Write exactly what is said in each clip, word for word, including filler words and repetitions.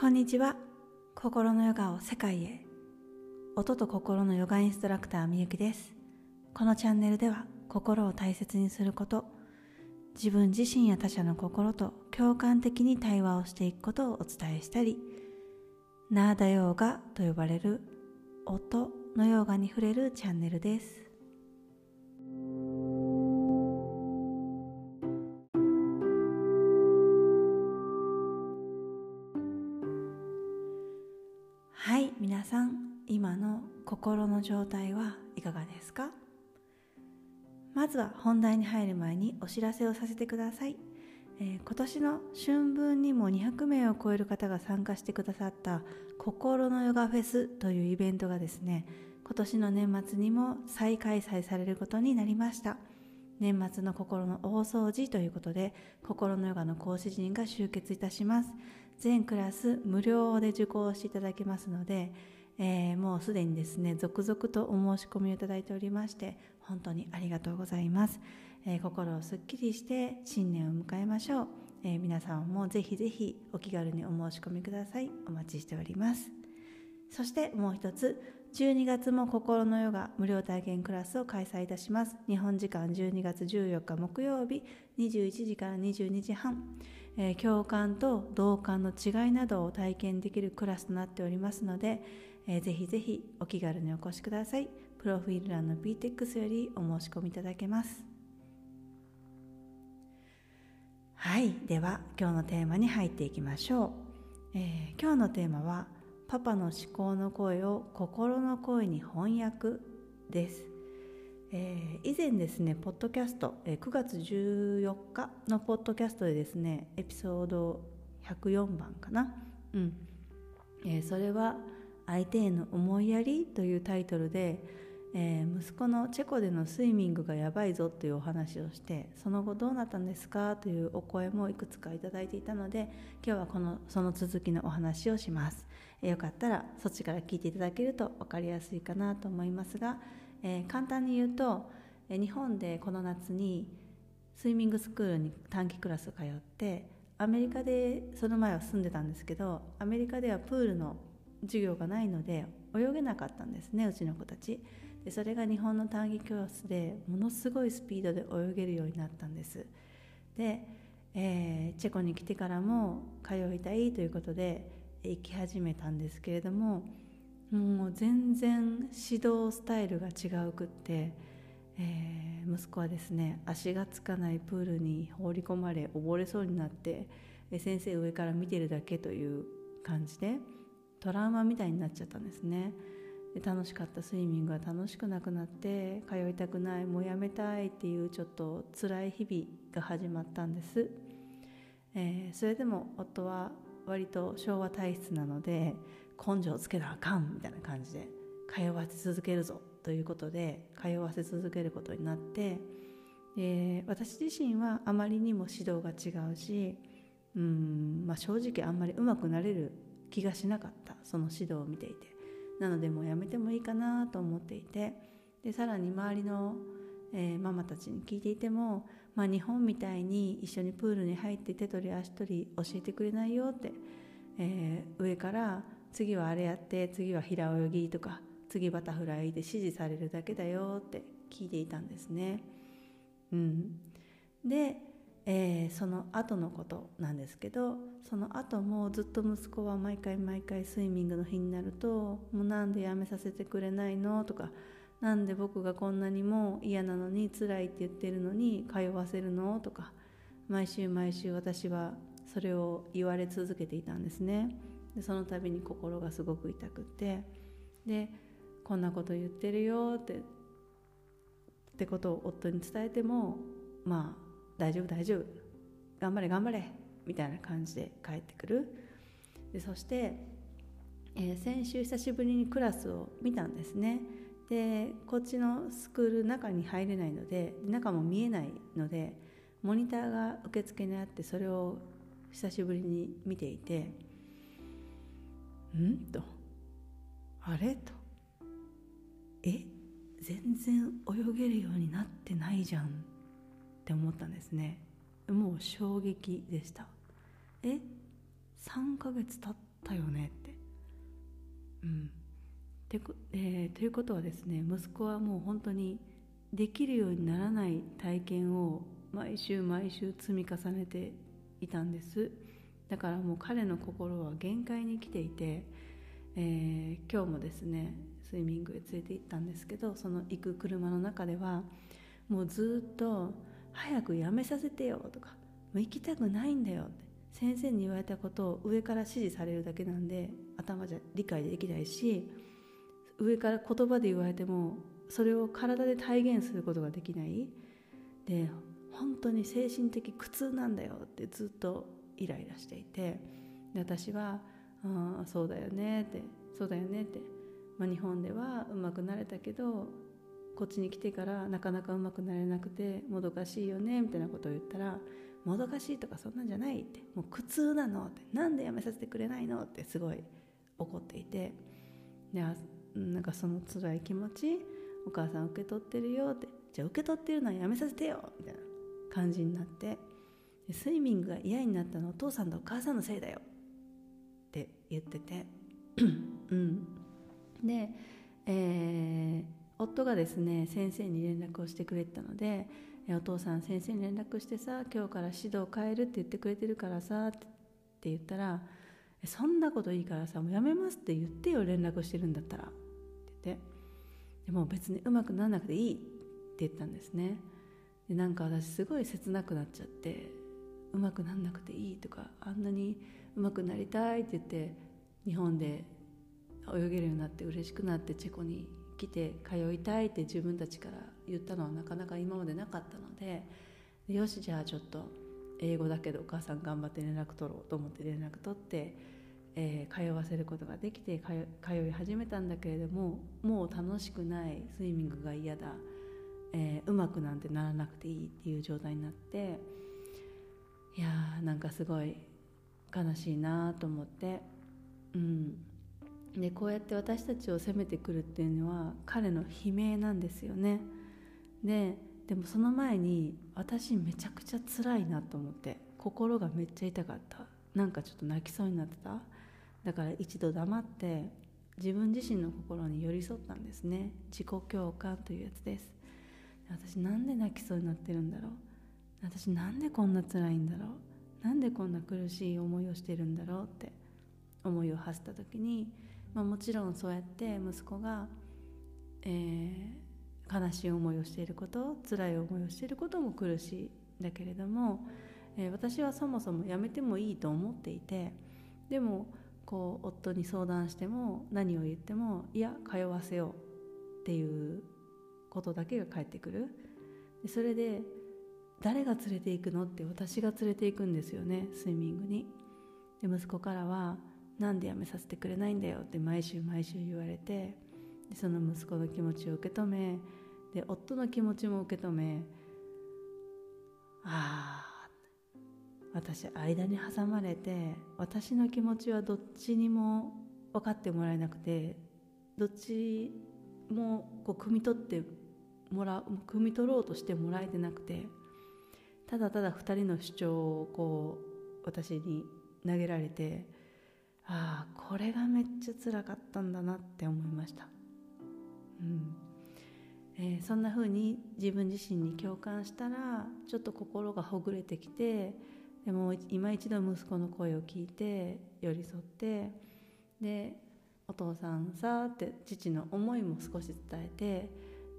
こんにちは。心のヨガを世界へ。音と心のヨガインストラクターみゆきです。このチャンネルでは、心を大切にすること、自分自身や他者の心と共感的に対話をしていくことをお伝えしたり、ナーダヨーガと呼ばれる音のヨーガに触れるチャンネルです。はい、皆さん、今の心の状態はいかがですか？まずは本題に入る前にお知らせをさせてください。えー、今年の春分にもにひゃくめいを超える方が参加してくださった心のヨガフェスというイベントがですね、今年の年末にも再開催されることになりました。年末の心の大掃除ということで、心のヨガの講師陣が集結いたします。全クラス無料で受講していただけますので、えー、もうすでにですね、続々とお申し込みをいただいておりまして、本当にありがとうございます。えー、心をすっきりして新年を迎えましょう。えー、皆さんもぜひぜひお気軽にお申し込みください。お待ちしております。そしてもう一つ、じゅうにがつも心のヨガ無料体験クラスを開催いたします。日本時間じゅうにがつじゅうよっか木曜日、にじゅういちじからにじゅうにじはん、えー、共感と同感の違いなどを体験できるクラスとなっておりますので、えー、ぜひぜひお気軽にお越しください。プロフィール欄の ビーテックス よりお申し込みいただけます。はい、では今日のテーマに入っていきましょう。えー、今日のテーマは、パパの思考の声を心の声に翻訳です。えー、以前ですね、ポッドキャスト、えー、くがつじゅうよっかのポッドキャストでですね、エピソードひゃくよんばんかな、うんえー、それは相手への思いやりというタイトルで、えー、息子のチェコでのスイミングがやばいぞというお話をして、その後どうなったんですかというお声もいくつかいただいていたので、今日はこのその続きのお話をします。えー、よかったらそっちから聞いていただけると分かりやすいかなと思いますが、えー、簡単に言うと、えー、日本でこの夏にスイミングスクールに短期クラスを通って、アメリカでその前は住んでたんですけど、アメリカではプールの授業がないので泳げなかったんですね、うちの子たちで。それが日本の短期教室でものすごいスピードで泳げるようになったんです。で、えー、チェコに来てからも通いたいということで行き始めたんですけれども、もう全然指導スタイルが違うくって、えー、息子はですね、足がつかないプールに放り込まれ溺れそうになって、先生上から見てるだけという感じでトラウマみたいになっちゃったんですね。で、楽しかったスイミングが楽しくなくなって、通いたくない、もうやめたいっていう、ちょっと辛い日々が始まったんです。えー、それでも夫は割と昭和体質なので、根性つけなあかんみたいな感じで通わせ続けるぞということで通わせ続けることになって、えー、私自身はあまりにも指導が違うし、うーん、まあ、正直あんまり上手くなれる気がしなかった、その指導を見ていて。なのでもうやめてもいいかなと思っていて、でさらに周りの、えー、ママたちに聞いていても、まあ、日本みたいに一緒にプールに入って手取り足取り教えてくれないよって、えー、上から次はあれやって、次は平泳ぎとか、次バタフライで指示されるだけだよって聞いていたんですね。うん、で、えー、その後のことなんですけど、その後もずっと息子は毎回毎回スイミングの日になると、もうなんでやめさせてくれないのとか、なんで僕がこんなにも嫌なのに辛いって言ってるのに通わせるのとか、毎週毎週私はそれを言われ続けていたんですね。でその度に心がすごく痛くって、でこんなこと言ってるよってってことを夫に伝えても、まあ大丈夫大丈夫、頑張れ頑張れみたいな感じで帰ってくる。でそして、えー、先週久しぶりにクラスを見たんですね。でこっちのスクール中に入れないので、中も見えないので、モニターが受付にあって、それを久しぶりに見ていて、んとあれと、え全然泳げるようになってないじゃんって思ったんですね。もう衝撃でした。えさんかげつ経っったよねって、うんでえー、ということはですね、息子はもう本当にできるようにならない体験を毎週毎週積み重ねていたんです。だからもう彼の心は限界に来ていて、えー、今日もですねスイミングへ連れて行ったんですけど、その行く車の中ではもうずっと早くやめさせてよとか、もう行きたくないんだよって、先生に言われたことを上から指示されるだけなんで頭じゃ理解できないし、上から言葉で言われてもそれを体で体現することができないで、本当に精神的苦痛なんだよってずっとイライラしていて、で私はあそうだよねってそうだよねって、まあ、日本ではうまくなれたけどこっちに来てからなかなかうまくなれなくてもどかしいよねみたいなことを言ったら、もどかしいとかそんなんじゃないって、もう苦痛なのって、なんでやめさせてくれないのってすごい怒っていて、でなんかその辛い気持ちお母さん受け取ってるよって、じゃあ受け取ってるのはやめさせてよみたいな感じになって、スイミングが嫌になったのはお父さんとお母さんのせいだよって言っててうんで、えー、夫がですね先生に連絡をしてくれたので、お父さん先生に連絡してさ、今日から指導変えるって言ってくれてるからさって言ったら、そんなこといいからさ、もうやめますって言ってよ、連絡してるんだったらって言って、でも別にうまくならなくていいって言ったんですね。でなんか私すごい切なくなっちゃって、うまくならなくていいとか、あんなにうまくなりたいって言って日本で泳げるようになって嬉しくなってチェコに来て通いたいって自分たちから言ったのはなかなか今までなかったので、よしじゃあちょっと英語だけどお母さん頑張って連絡取ろうと思って連絡取って、えー、通わせることができて通い始めたんだけれども、もう楽しくない、スイミングが嫌だ、えー、うまくなんてならなくていいっていう状態になって、いやーなんかすごい悲しいなと思って、うん、でこうやって私たちを責めてくるっていうのは彼の悲鳴なんですよね。ででもその前に私めちゃくちゃ辛いなと思って、心がめっちゃ痛かった、なんかちょっと泣きそうになってた。だから一度黙って自分自身の心に寄り添ったんですね。自己共感というやつです。私なんで泣きそうになってるんだろう、私なんでこんな辛いんだろう、なんでこんな苦しい思いをしてるんだろうって思いを発した時に、まあ、もちろんそうやって息子が、えー悲しい思いをしていること、辛い思いをしていることも苦しいんだけれども、えー、私はそもそもやめてもいいと思っていて、でもこう夫に相談しても何を言ってもいや通わせようっていうことだけが返ってくる。でそれで誰が連れていくのって、私が連れていくんですよね、スイミングに。で息子からはなんでやめさせてくれないんだよって毎週毎週言われて、その息子の気持ちを受け止め、で夫の気持ちも受け止め、ああ私間に挟まれて、私の気持ちはどっちにも分かってもらえなくて、どっちもこう汲み取ってもら汲み取ろうとしてもらえてなくて、ただただふたりの主張をこう私に投げられて、ああこれがめっちゃ辛かったんだなって思いました。うんえー、そんな風に自分自身に共感したらちょっと心がほぐれてきて、でも今一度息子の声を聞いて寄り添って、でお父さんさって父の思いも少し伝え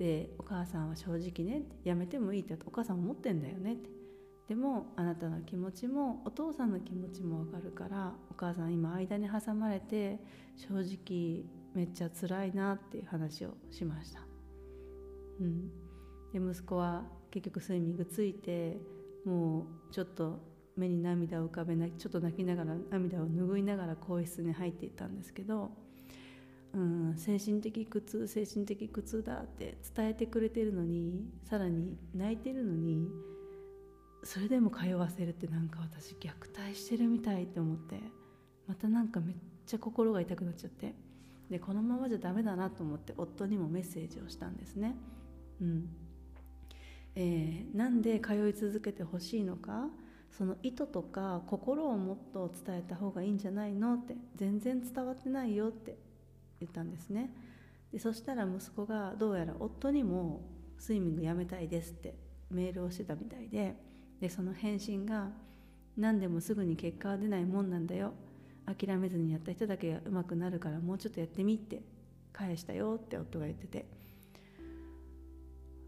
て、でお母さんは正直ねやめてもいいってお母さん思ってんだよねって、でもあなたの気持ちもお父さんの気持ちも分かるから、お母さん今間に挟まれて正直めっちゃ辛いなっていう話をしました。うん、で息子は結局スイミングついて、もうちょっと目に涙を浮かべなちょっと泣きながら涙を拭いながら更衣室に入っていったんですけど、うん、精神的苦痛精神的苦痛だって伝えてくれてるのに、さらに泣いてるのにそれでも通わせるって、なんか私虐待してるみたいって思って、またなんかめっちゃ心が痛くなっちゃって、でこのままじゃダメだなと思って夫にもメッセージをしたんですね。うんえー、なんで通い続けてほしいのか、その意図とか心をもっと伝えた方がいいんじゃないのって、全然伝わってないよって言ったんですね。でそしたら息子がどうやら夫にもスイミングやめたいですってメールをしてたみたいで、でその返信が、何でもすぐに結果は出ないもんなんだよ、諦めずにやった人だけが上手くなるからもうちょっとやってみって返したよって夫が言ってて、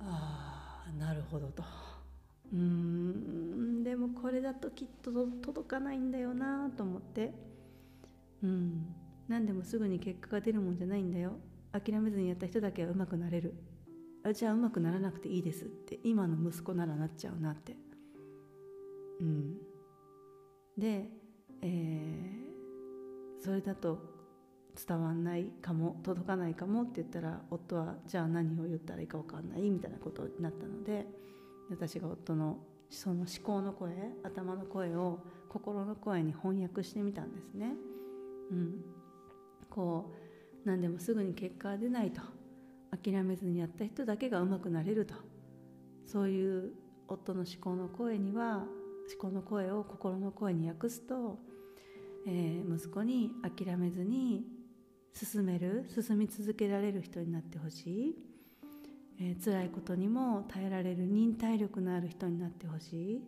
ああなるほどと、うーんでもこれだときっと届かないんだよなと思って、うん、何でもすぐに結果が出るもんじゃないんだよ、諦めずにやった人だけは上手くなれる、あじゃあ上手くならなくていいですって、今の息子ならなっちゃうなって、うんで、えー、それだと伝わんないかも、届かないかもって言ったら、夫はじゃあ何を言ったらいいか分かんないみたいなことになったので、私が夫のその思考の声、頭の声を心の声に翻訳してみたんですね。うん、こう何でもすぐに結果は出ないと、諦めずにやった人だけがうまくなれると、そういう夫の思考の声には思考の声を心の声に訳すと、えー、息子に諦めずに進める、進み続けられる人になってほしい、えー、辛いことにも耐えられる忍耐力のある人になってほしい、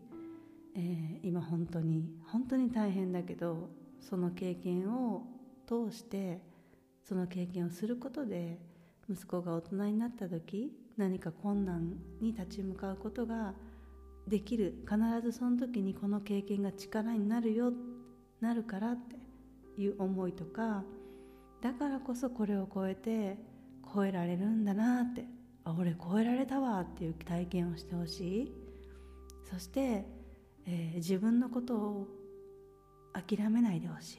えー、今本当に本当に大変だけど、その経験を通して、その経験をすることで息子が大人になった時、何か困難に立ち向かうことができる、必ずその時にこの経験が力になるよ、なるからっていう思いとか、だからこそこれを超えて超えられるんだなって、あ、俺超えられたわっていう体験をしてほしい。そして、えー、自分のことを諦めないでほしい。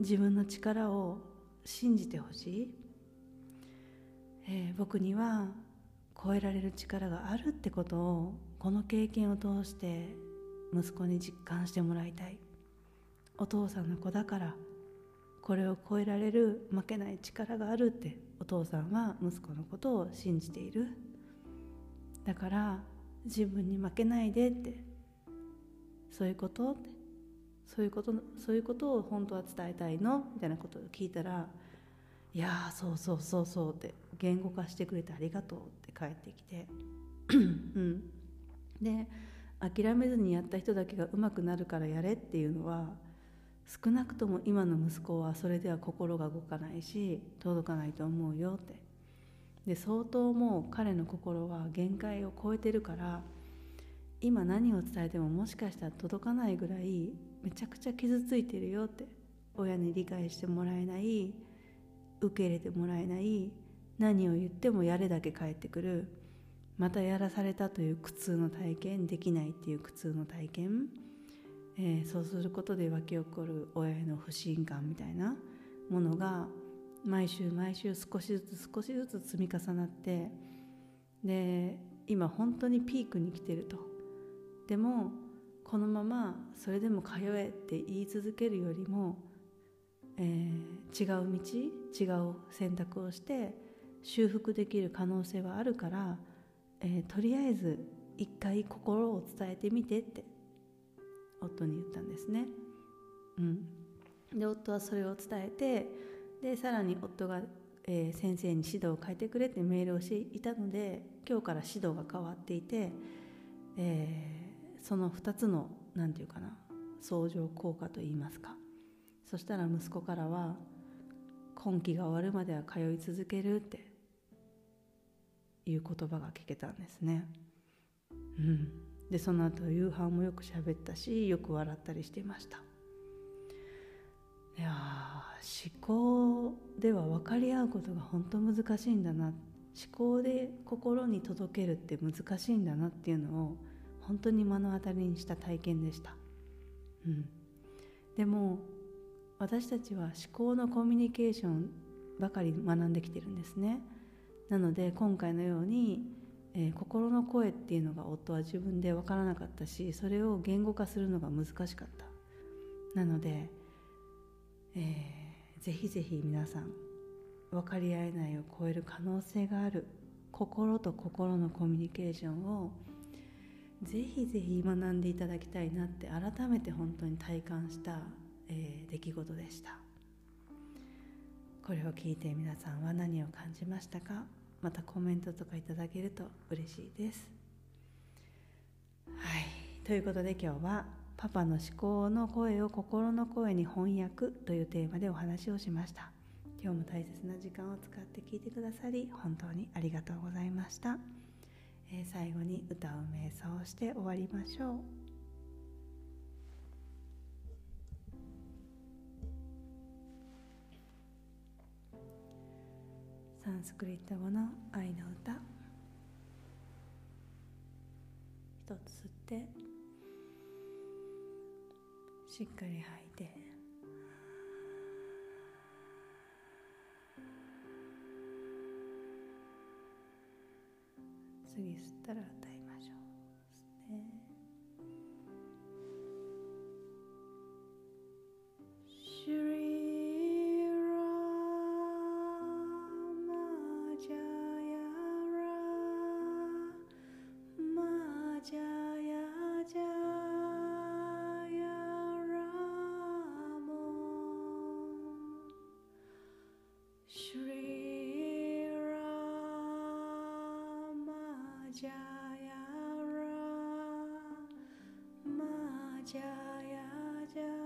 自分の力を信じてほしい。えー、僕には超えられる力があるってことを、この経験を通して息子に実感してもらいたい。お父さんの子だからこれを超えられる、負けない力があるって、お父さんは息子のことを信じている。だから自分に負けないでって、そういうことって、そういうことそういうことを本当は伝えたいのみたいなことを聞いたら、いやそうそうそうそうって言語化してくれてありがとうって帰ってきて、うん、で諦めずにやった人だけがうまくなるからやれっていうのは、少なくとも今の息子はそれでは心が動かないし届かないと思うよって、で相当もう彼の心は限界を超えてるから、今何を伝えてももしかしたら届かないぐらいめちゃくちゃ傷ついてるよって、親に理解してもらえない、受け入れてもらえない、何を言ってもやれだけ返ってくる、またやらされたという苦痛の体験、できないっていう苦痛の体験、えー、そうすることで湧き起こる親への不信感みたいなものが毎週毎週少しずつ少しずつ積み重なって、で今本当にピークに来てると。でもこのままそれでも通えって言い続けるよりも、えー、違う道、違う選択をして修復できる可能性はあるから、えー、とりあえず一回心を伝えてみてって夫に言ったんですね、うん、で夫はそれを伝えて、でさらに夫が、えー、先生に指導を変えてくれってメールをしていたので、今日から指導が変わっていて、えー、そのふたつのなんていうかな、相乗効果といいますか、そしたら息子からは、今期が終わるまでは通い続けるっていう言葉が聞けたんですね、うん、でその後夕飯もよく喋ったし、よく笑ったりしていました。いや思考では分かり合うことが本当難しいんだな、思考で心に届けるって難しいんだなっていうのを本当に目の当たりにした体験でした、うん、でも私たちは思考のコミュニケーションばかり学んできてるんですね。なので今回のように、えー、心の声っていうのが夫は自分で分からなかったし、それを言語化するのが難しかった。なので、えー、ぜひぜひ皆さん、分かり合えないを超える可能性がある心と心のコミュニケーションをぜひぜひ学んでいただきたいなって改めて本当に体感した、えー、出来事でした。これを聞いて皆さんは何を感じましたか？またコメントとかいただけると嬉しいです。はい、ということで今日はパパの思考の声を心の声に翻訳というテーマでお話をしました。今日も大切な時間を使って聞いてくださり本当にありがとうございました。えー、最後に歌う瞑想をして終わりましょう。サンスクリット語の愛の歌。一つ吸ってしっかり吐いて、次吸ったら歌いましょう。吸ってJaya Rama Jaya Jaya